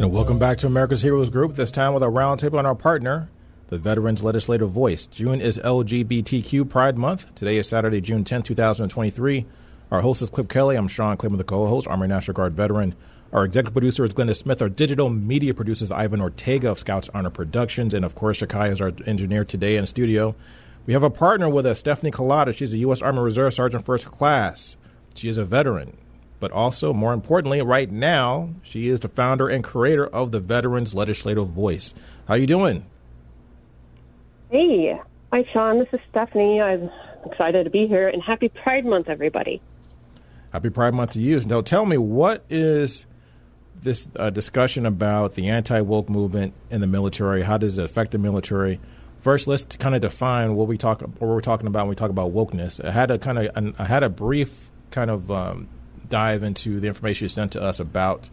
And welcome back to America's Heroes Group, this time with a roundtable on our partner, the Veterans Legislative Voice. June is LGBTQ Pride Month. Today is Saturday, June 10, 2023. Our host is Cliff Kelly. I'm Sean Clem, the co-host, Army National Guard veteran. Our executive producer is Glenda Smith. Our digital media producer is Ivan Ortega of Scouts Honor Productions. And, of course, Shakai is our engineer today in the studio. We have a partner with us, Stephanie Kalota. She's a US Army Reserve Sergeant First Class. She is a veteran. But also, more importantly, right now, she is the founder and creator of the Veterans Legislative Voice. How you doing? Hey. Hi, Sean. This is Stephanie. I'm excited to be here. And happy Pride Month, everybody. Happy Pride Month to you. Now, tell me, what is this discussion about the anti-woke movement in the military? How does it affect the military? First, let's kind of define what we're talking about when we talk about wokeness. I had a brief dive into the information you sent to us about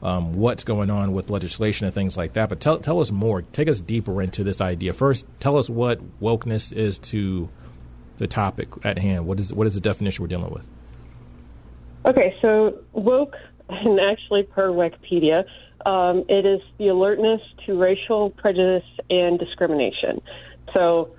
what's going on with legislation and things like that. But tell us more. Take us deeper into this idea. First, tell us what wokeness is to the topic at hand. What is the definition we're dealing with? Okay, so woke, and actually per Wikipedia, it is the alertness to racial prejudice and discrimination. So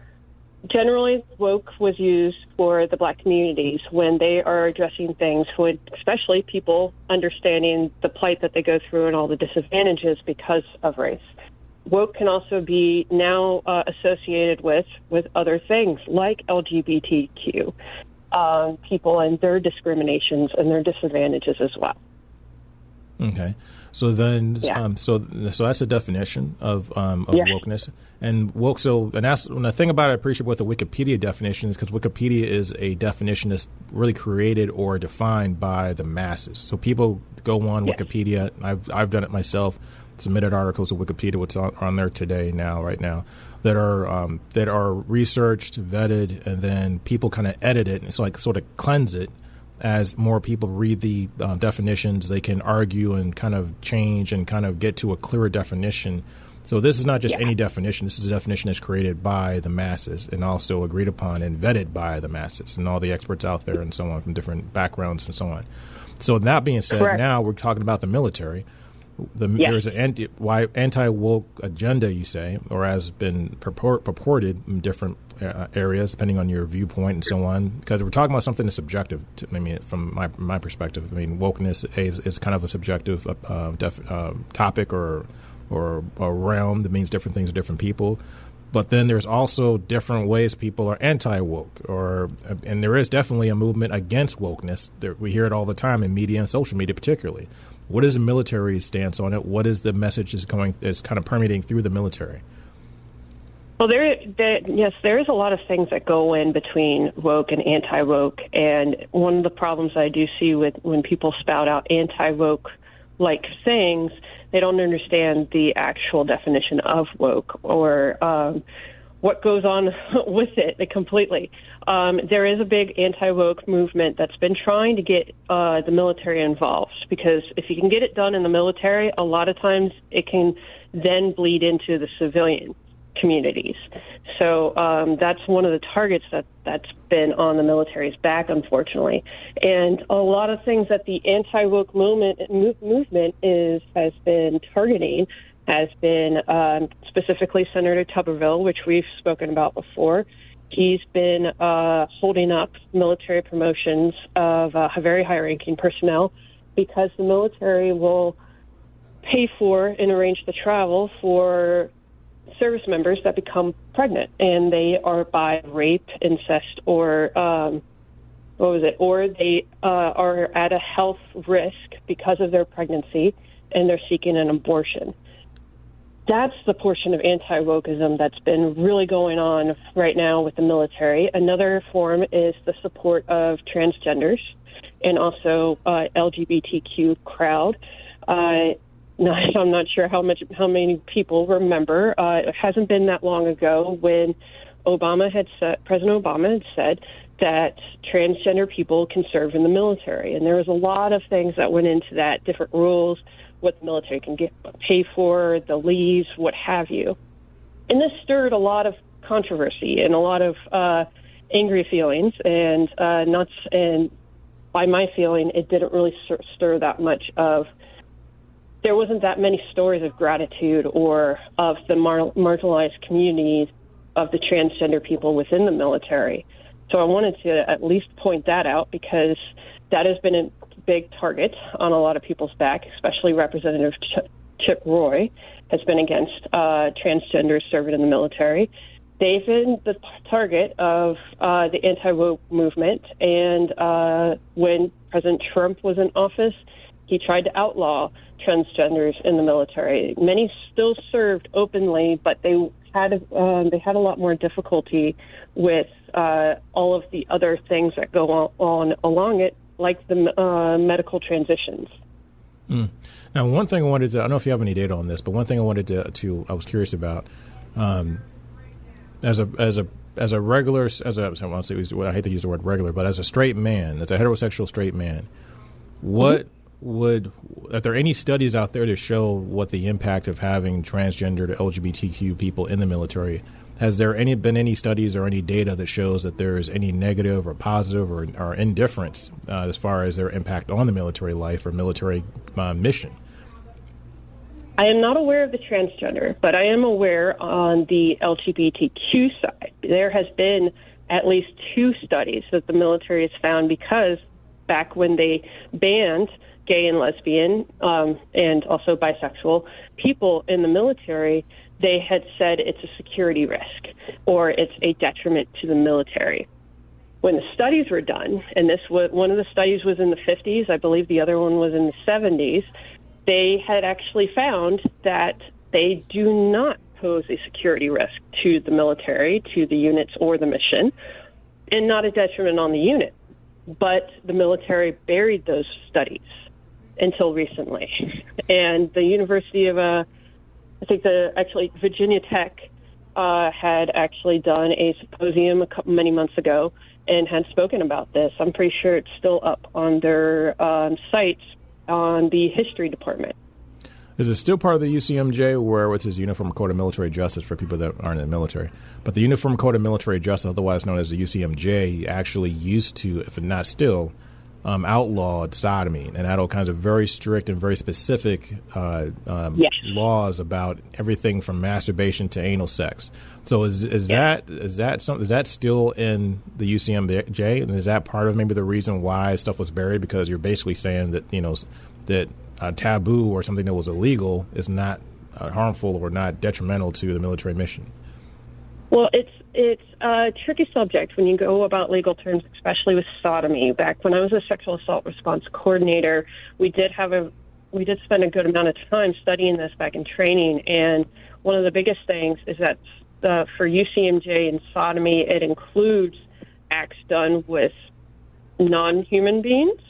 generally, woke was used for the black communities when they are addressing things with especially people understanding the plight that they go through and all the disadvantages because of race. Woke can also be now associated with other things like LGBTQ people and their discriminations and their disadvantages as well. Okay. So then, yeah. So that's the definition of wokeness and woke. So, and that's the thing about it, I appreciate what the Wikipedia definition is, because Wikipedia is a definition that's really created or defined by the masses. So people go on Wikipedia. I've done it myself. Submitted articles to Wikipedia, which are on there today, right now, that are researched, vetted, and then people kind of edit it and sort of cleanse it. As more people read the definitions, they can argue and kind of change and kind of get to a clearer definition. So this is not just any definition. This is a definition that's created by the masses and also agreed upon and vetted by the masses and all the experts out there and so on from different backgrounds and so on. So that being said, now we're talking about the military. There's an anti-woke agenda, you say, or has been purported in different areas, depending on your viewpoint and so on. Because we're talking about something that's subjective. From my perspective, wokeness is kind of a subjective topic or realm that means different things to different people. But then there's also different ways people are anti-woke, and there is definitely a movement against wokeness. We hear it all the time in media and social media, particularly. What is the military's stance on it? What is the message that's kind of permeating through the military? Well, there is a lot of things that go in between woke and anti-woke. And one of the problems I do see with when people spout out anti-woke-like things, they don't understand the actual definition of woke or what goes on with it completely. There is a big anti-woke movement that's been trying to get the military involved, because if you can get it done in the military, a lot of times it can then bleed into the civilian communities. So that's one of the targets that's been on the military's back, unfortunately. And a lot of things that the anti-woke movement has been targeting has been specifically Senator Tuberville, which we've spoken about before. He's been holding up military promotions of very high-ranking personnel because the military will pay for and arrange the travel for service members that become pregnant, and they are by rape, incest, or or they are at a health risk because of their pregnancy, and they're seeking an abortion. That's the portion of anti-wokeism that's been really going on right now with the military. Another form is the support of transgenders and also LGBTQ crowd. I'm not sure how many people remember. It hasn't been that long ago when President Obama had said that transgender people can serve in the military, and there was a lot of things that went into that, different rules, what the military can pay for, the leaves, what have you. And this stirred a lot of controversy and a lot of angry feelings and nuts. And by my feeling, it didn't really stir that much of. There wasn't that many stories of gratitude or of the marginalized communities of the transgender people within the military. So I wanted to at least point that out, because that has been a big target on a lot of people's back, especially Representative Chip Roy has been against transgender serving in the military. They've been the target of the anti-woke movement, and when President Trump was in office, he tried to outlaw transgenders in the military. Many still served openly, but they had a lot more difficulty with all of the other things that go on along it, like the medical transitions. Mm. Now, one thing I wanted to—I don't know if you have any data on this—but one thing I wanted to—I was curious about as a regular, as a, I hate to use the word regular, but as a straight man, as a heterosexual straight man, what mm-hmm. Are there any studies out there to show what the impact of having transgender to LGBTQ people in the military? Has there been any studies or any data that shows that there is any negative or positive or indifference as far as their impact on the military life or military mission? I am not aware of the transgender, but I am aware on the LGBTQ side. There has been at least two studies that the military has found, because back when they banned gay and lesbian and also bisexual people in the military, they had said it's a security risk or it's a detriment to the military. When the studies were done, and one of the studies was in the 50s, I believe the other one was in the 70s, they had actually found that they do not pose a security risk to the military, to the units or the mission, and not a detriment on the unit. But the military buried those studies until recently. And the University of Virginia Tech had actually done a symposium many months ago and had spoken about this. I'm pretty sure it's still up on their sites on the history department. Is it still part of the UCMJ, which is the Uniform Code of Military Justice for people that aren't in the military? But the Uniform Code of Military Justice, otherwise known as the UCMJ, actually used to, if not still, outlawed sodomy and had all kinds of very strict and very specific laws about everything from masturbation to anal sex. So is that still in the UCMJ, and is that part of maybe the reason why stuff was buried? Because you're basically saying that that a taboo or something that was illegal is not harmful or not detrimental to the military mission. Well, it's a tricky subject when you go about legal terms, especially with sodomy. Back when I was a sexual assault response coordinator, we did spend a good amount of time studying this back in training. And one of the biggest things is that for UCMJ and sodomy, it includes acts done with non-human beings.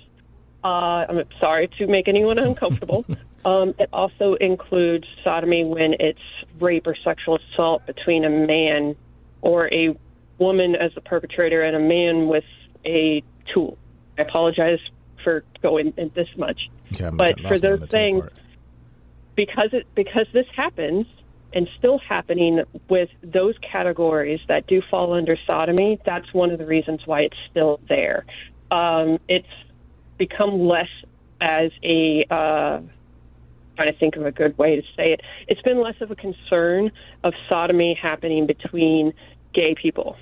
I'm sorry to make anyone uncomfortable. It also includes sodomy when it's rape or sexual assault between a man or a woman as the perpetrator and a man with a tool. I apologize for going in this much. Yeah, but for those things, because this happens and still happening with those categories that do fall under sodomy, that's one of the reasons why it's still there. It's become less as a... trying to think of a good way to say it. It's been less of a concern of sodomy happening between gay people.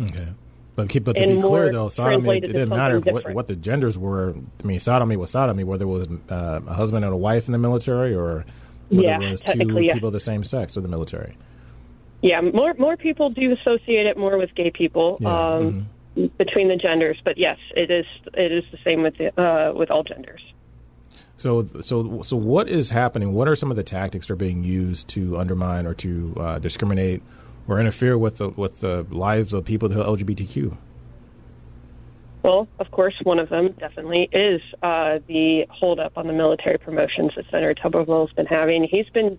Okay, but to be clear though, sodomy, it didn't matter what the genders were. I mean, sodomy was sodomy, whether it was a husband and a wife in the military, or whether it was two people of the same sex in the military. Yeah, more people do associate it more with gay people between the genders, but yes, it is the same with all genders. So what is happening? What are some of the tactics that are being used to undermine or to discriminate or interfere with the lives of people who are LGBTQ? Well, of course, one of them definitely is the holdup on the military promotions that Senator Tuberville has been having. He's been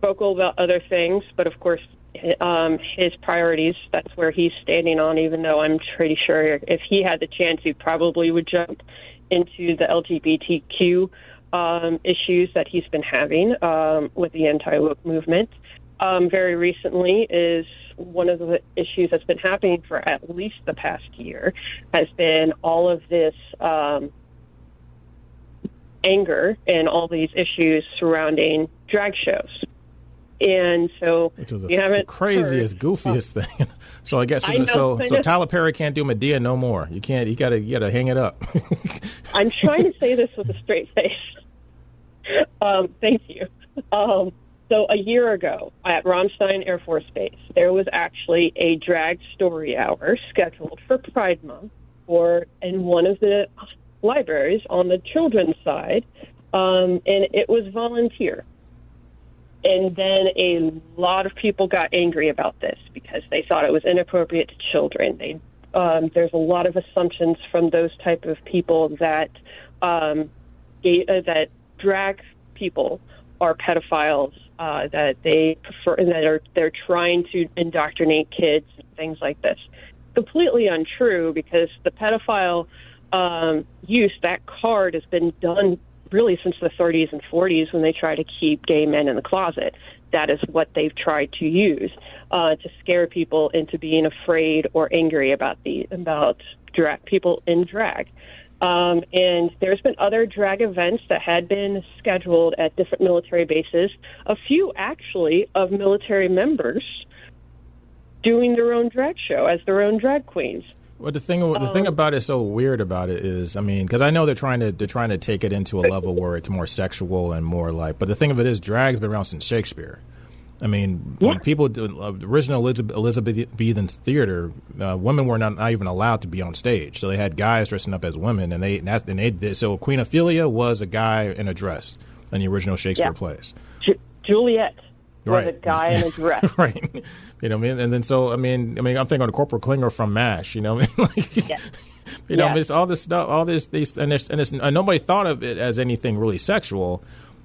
vocal about other things, but of course, his priorities, that's where he's standing on, even though I'm pretty sure if he had the chance, he probably would jump into the LGBTQ issues that he's been having with the anti-woke movement. Very recently is one of the issues that's been happening for at least the past year has been all of this anger and all these issues surrounding drag shows. And so which is the craziest, goofiest thing. So I guess so Tyler Perry can't do Medea no more. You can't. You gotta hang it up. I'm trying to say this with a straight face. Thank you. So a year ago at Ramstein Air Force Base, there was actually a drag story hour scheduled for Pride Month or in one of the libraries on the children's side, and it was volunteer. And then a lot of people got angry about this because they thought it was inappropriate to children. There's a lot of assumptions from those type of people that that drag people are pedophiles. That they prefer, and that they're trying to indoctrinate kids and things like this. Completely untrue, because the pedophile use, that card has been done really since the 30s and 40s when they try to keep gay men in the closet. That is what they've tried to use to scare people into being afraid or angry about drag, people in drag. And there's been other drag events that had been scheduled at different military bases, a few actually of military members doing their own drag show as their own drag queens. Well, the thing about it is so weird about it is, I mean, because I know they're trying to take it into a level where it's more sexual and more like, but the thing of it is drag's been around since Shakespeare. I mean, yeah. When people do original Elizabethan theater, women were not even allowed to be on stage. So they had guys dressing up as women, and Queen Ophelia was a guy in a dress in the original Shakespeare plays. Juliet was a guy in a dress, right? You know what I mean? And then I'm thinking of Corporal Klinger from MASH. You know what I mean? It's all this stuff, all this these, and nobody thought of it as anything really sexual.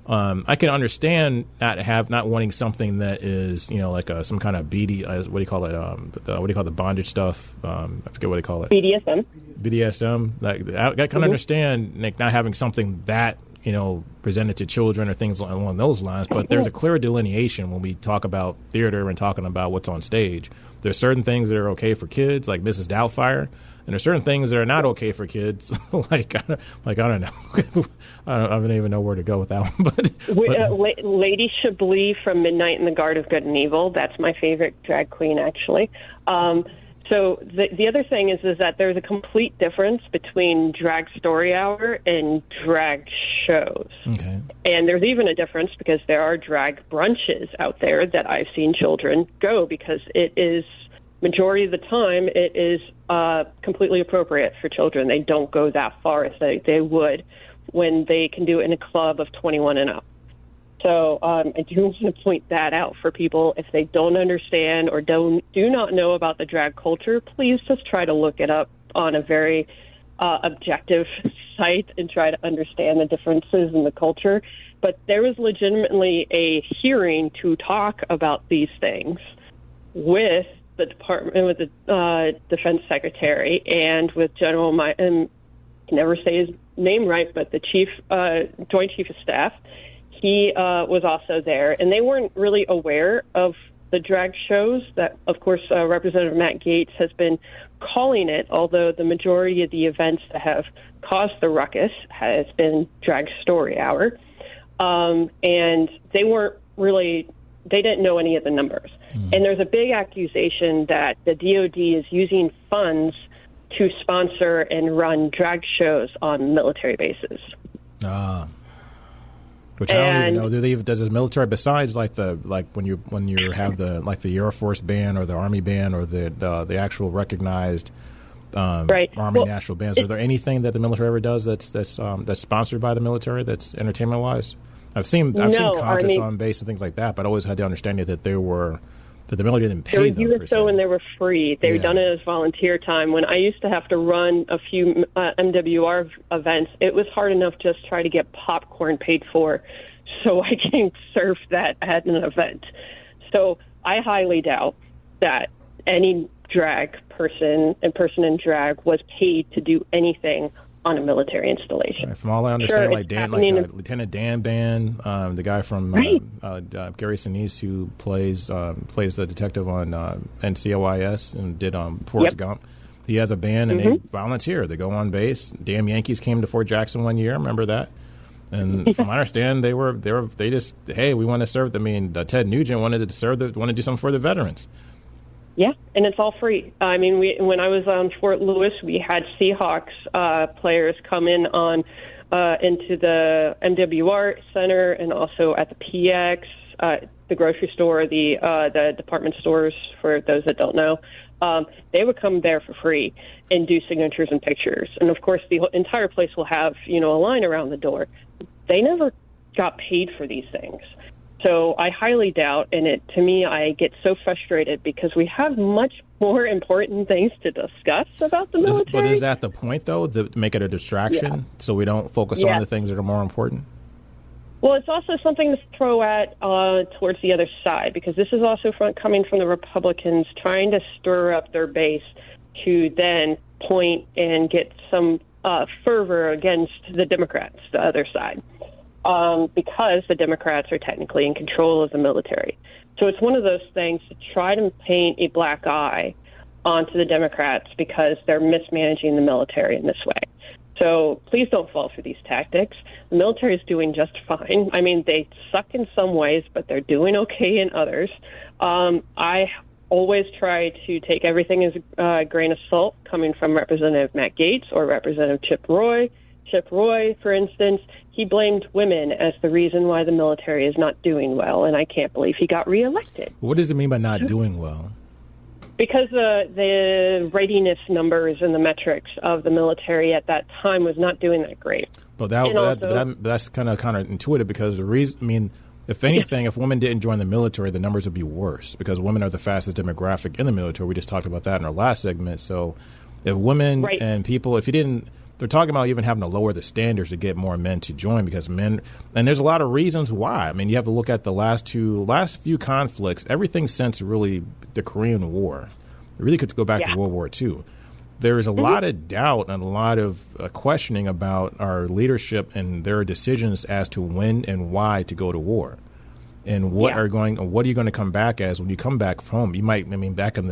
I can understand not wanting something that is, you know, like some kind of the bondage stuff? I forget what they call it. BDSM. Like, I can understand, like, not having something that, you know, presented to children or things along those lines. But there's a clear delineation when we talk about theater and talking about what's on stage. There's certain things that are okay for kids, like Mrs. Doubtfire. And there's certain things that are not okay for kids, like I don't know, I don't even know where to go with that one. But Lady Chablis from Midnight in the Garden of Good and Evil, that's my favorite drag queen actually. So the other thing is that there's a complete difference between drag story hour and drag shows. Okay. And there's even a difference because there are drag brunches out there that I've seen children go because it is. Majority of the time, it is completely appropriate for children. They don't go that far as they would when they can do it in a club of 21 and up. So I do want to point that out for people. If they don't understand or do not know about the drag culture, please just try to look it up on a very objective site and try to understand the differences in the culture. But there was legitimately a hearing to talk about these things with the department, with the defense secretary, and with General, and I can never say his name right, but the chief, Joint Chief of Staff, he was also there, and they weren't really aware of the drag shows that, of course, Representative Matt Gaetz has been calling it, although the majority of the events that have caused the ruckus has been drag story hour, and they weren't really... They didn't know any of the numbers. Mm. And there's a big accusation that the DOD is using funds to sponsor and run drag shows on military bases. Which I don't even know. Does the military, besides when you have the Air Force band or the Army band or the actual recognized Army national bands, are there anything that the military ever does that's sponsored by the military that's entertainment wise? I've seen contests on base and things like that, but I always had the understanding that they were That the military didn't pay them. They were USO and they were free. They were done it as volunteer time. When I used to have to run a few MWR events, it was hard enough just to try to get popcorn paid for, so I can serve that at an event. So I highly doubt that any drag person and person in drag was paid to do anything on a military installation. Right. From all I understand, sure, like Dan, Lieutenant Dan Band, the guy from Gary Sinise, who plays the detective on NCIS and did Forrest Gump. He has a band, and they volunteer. They go on base. Damn Yankees came to Fort Jackson one year. Remember that? And from what I understand, they just, hey, we want to serve. I mean, Ted Nugent wanted to serve. Want to do something for the veterans. Yeah, and it's all free. I mean, when I was on Fort Lewis, we had Seahawks players come in on into the MWR Center and also at the PX, the grocery store, the department stores, for those that don't know. They would come there for free and do signatures and pictures. And, of course, the entire place will have, you know, a line around the door. They never got paid for these things. So I highly doubt, and I get so frustrated because we have much more important things to discuss about the military. But is that the point, though, to make it a distraction so we don't focus on the things that are more important? Well, it's also something to throw at towards the other side, because this is also coming from the Republicans trying to stir up their base to then point and get some fervor against the Democrats, the other side. Because the Democrats are technically in control of the military. So it's one of those things to try to paint a black eye onto the Democrats because they're mismanaging the military in this way. So please don't fall for these tactics. The military is doing just fine. I mean, they suck in some ways, but they're doing okay in others. I always try to take everything as a grain of salt coming from Representative Matt Gaetz or Representative Chip Roy, for instance, he blamed women as the reason why the military is not doing well, and I can't believe he got reelected. What does it mean by not doing well? Because the readiness numbers and the metrics of the military at that time was not doing that great. Well, that's kind of counterintuitive because the reason, I mean, if anything, if women didn't join the military, the numbers would be worse because women are the fastest demographic in the military. We just talked about that in our last segment. So if women and people, if you didn't, they're talking about even having to lower the standards to get more men to join because men, and there's a lot of reasons why. I mean, you have to look at the last few conflicts, everything since really the Korean War. It really could go back to World War II. There is a lot of doubt and a lot of questioning about our leadership and their decisions as to when and why to go to war. And what what are you going to come back as when you come back home? You might, I mean, back in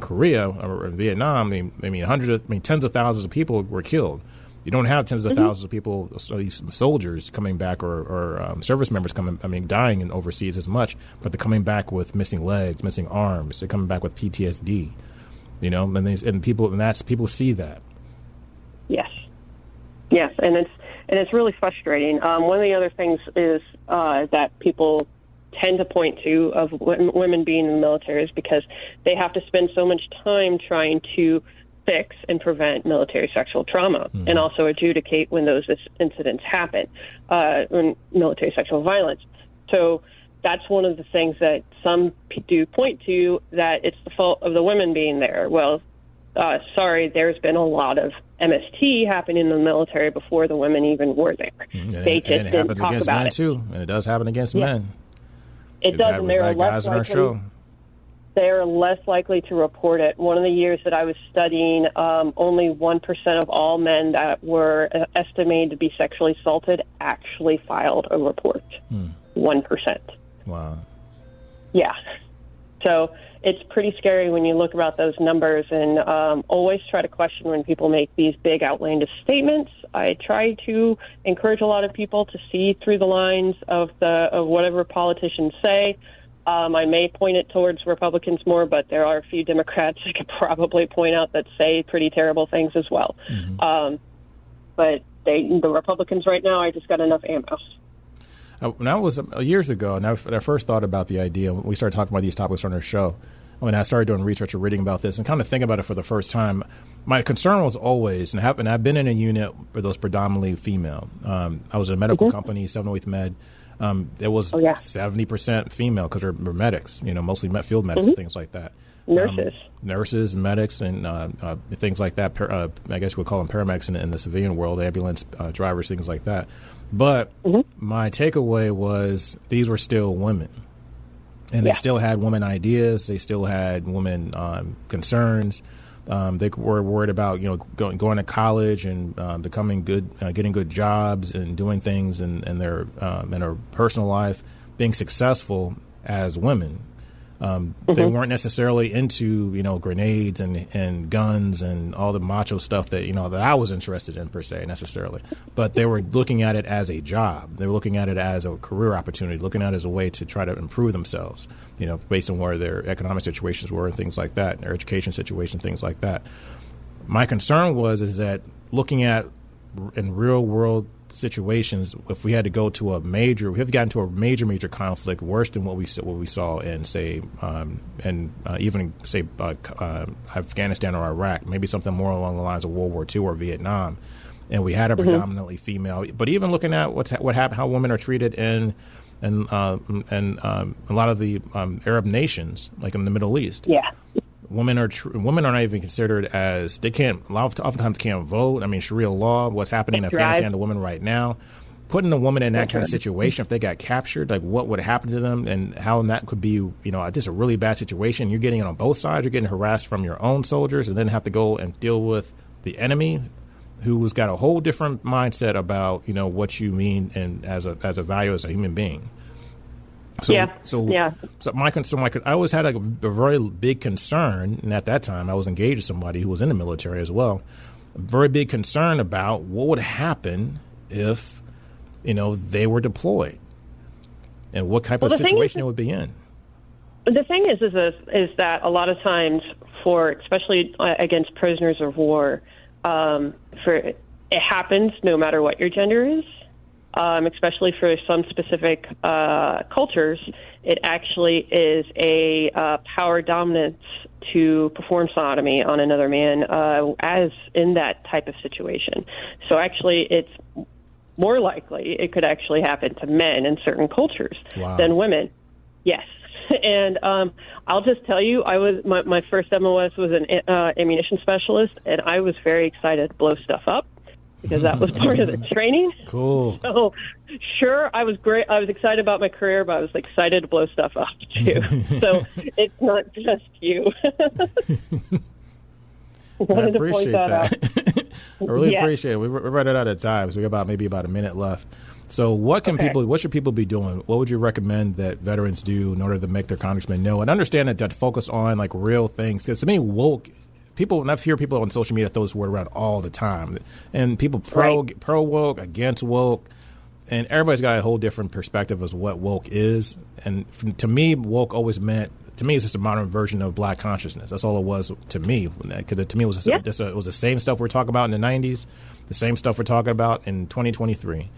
Korea or in Vietnam, tens of thousands of people were killed. You don't have tens of thousands of people, these soldiers coming back or service members dying in overseas as much, but they're coming back with missing legs, missing arms. They're coming back with PTSD, you know, and people see that. Yes, and it's really frustrating. One of the other things is that people tend to point to of women being in the military is because they have to spend so much time trying to fix and prevent military sexual trauma and also adjudicate when those incidents happen, when military sexual violence. So that's one of the things that some do point to, that it's the fault of the women being there. Well, there's been a lot of MST happening in the military before the women even were there. It happens didn't talk against about men, too, and it does happen against men. It does, and they're less likely to report it. One of the years that I was studying, only 1% of all men that were estimated to be sexually assaulted actually filed a report. 1%. Wow. Yeah. So it's pretty scary when you look about those numbers, and always try to question when people make these big outlandish statements. I try to encourage a lot of people to see through the lines of whatever politicians say. I may point it towards Republicans more, but there are a few Democrats I could probably point out that say pretty terrible things as well. But the Republicans right now, I just got enough ammo. When I was years ago, and I first thought about the idea, we started talking about these topics on our show, when I started doing research or reading about this and kind of thinking about it for the first time, my concern was always, and I've been in a unit where those predominantly female. I was in a medical company, 708th Med. It was 70% female because we're medics, you know, mostly field medics and things like that. Nurses, medics, and things like that. I guess we'll call them paramedics in the civilian world, ambulance drivers, things like that. But my takeaway was these were still women, and they still had women ideas. They still had women concerns. They were worried about, you know, going to college and becoming good, getting good jobs and doing things in their personal life, being successful as women. They weren't necessarily into, you know, grenades and guns and all the macho stuff that, you know, that I was interested in per se necessarily. But they were looking at it as a job. They were looking at it as a career opportunity, looking at it as a way to try to improve themselves, you know, based on where their economic situations were and things like that, and their education situation, things like that. My concern was that looking at in real world situations, if we had to go to a major conflict, worse than what we saw in, say, Afghanistan or Iraq, maybe something more along the lines of World War II or Vietnam, and we had a predominantly female. But even looking at what happened, how women are treated in a lot of the Arab nations, like in the Middle East, Women are not even considered as they can't. Oftentimes can't vote. I mean, Sharia law. What's happening in Afghanistan to women right now? Putting a woman in that kind of situation, if they got captured, like what would happen to them, and how that could be, you know, just a really bad situation. You're getting it on both sides. You're getting harassed from your own soldiers, and then have to go and deal with the enemy, who's got a whole different mindset about, you know, what you mean and as a value as a human being. So my concern, I always had a very big concern, and at that time I was engaged with somebody who was in the military as well, a very big concern about what would happen if, you know, they were deployed and what type of situation it would be in. The thing is that a lot of times for, especially against prisoners of war, it happens no matter what your gender is. Especially for some specific cultures, it actually is a power dominance to perform sodomy on another man, as in that type of situation. So actually, it's more likely it could actually happen to men in certain cultures than women. Yes. And I'll just tell you, my first MOS was an ammunition specialist, and I was very excited to blow stuff up, because that was part of the training. Cool. So, sure, I was great. I was excited about my career, but I was excited to blow stuff up, too. So it's not just you. I appreciate that. I really appreciate it. We're running out of time, so we have about a minute left. So what should people be doing? What would you recommend that veterans do in order to make their congressmen know? And understand that to focus on, like, real things. Because to me, woke... People, and I hear people on social media throw this word around all the time, and people pro woke, against woke, and everybody's got a whole different perspective as what woke is. And to me, woke always meant, to me, it's just a modern version of Black consciousness. That's all it was to me, because to me it was it was the same stuff we're talking about in the 90s, the same stuff we're talking about in 2023.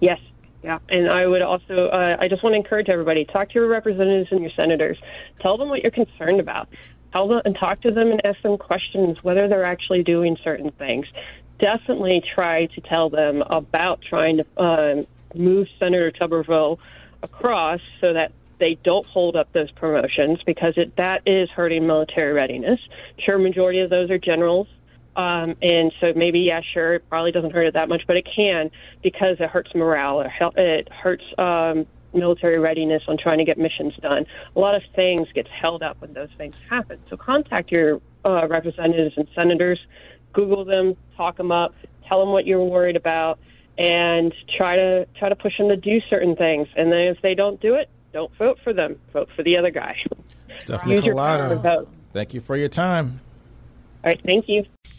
Yes. Yeah, and I would also, I just want to encourage everybody, talk to your representatives and your senators. Tell them what you're concerned about. Tell them and talk to them and ask them questions, whether they're actually doing certain things. Definitely try to tell them about trying to move Senator Tuberville across so that they don't hold up those promotions, because that is hurting military readiness. Sure, majority of those are generals. And so maybe, it probably doesn't hurt it that much, but it can, because it hurts morale. It hurts military readiness on trying to get missions done. A lot of things gets held up when those things happen. So contact your representatives and senators, Google them, talk them up, tell them what you're worried about, and try to push them to do certain things. And then if they don't do it, don't vote for them. Vote for the other guy. Stephanie Kalota, thank you for your time. All right, thank you.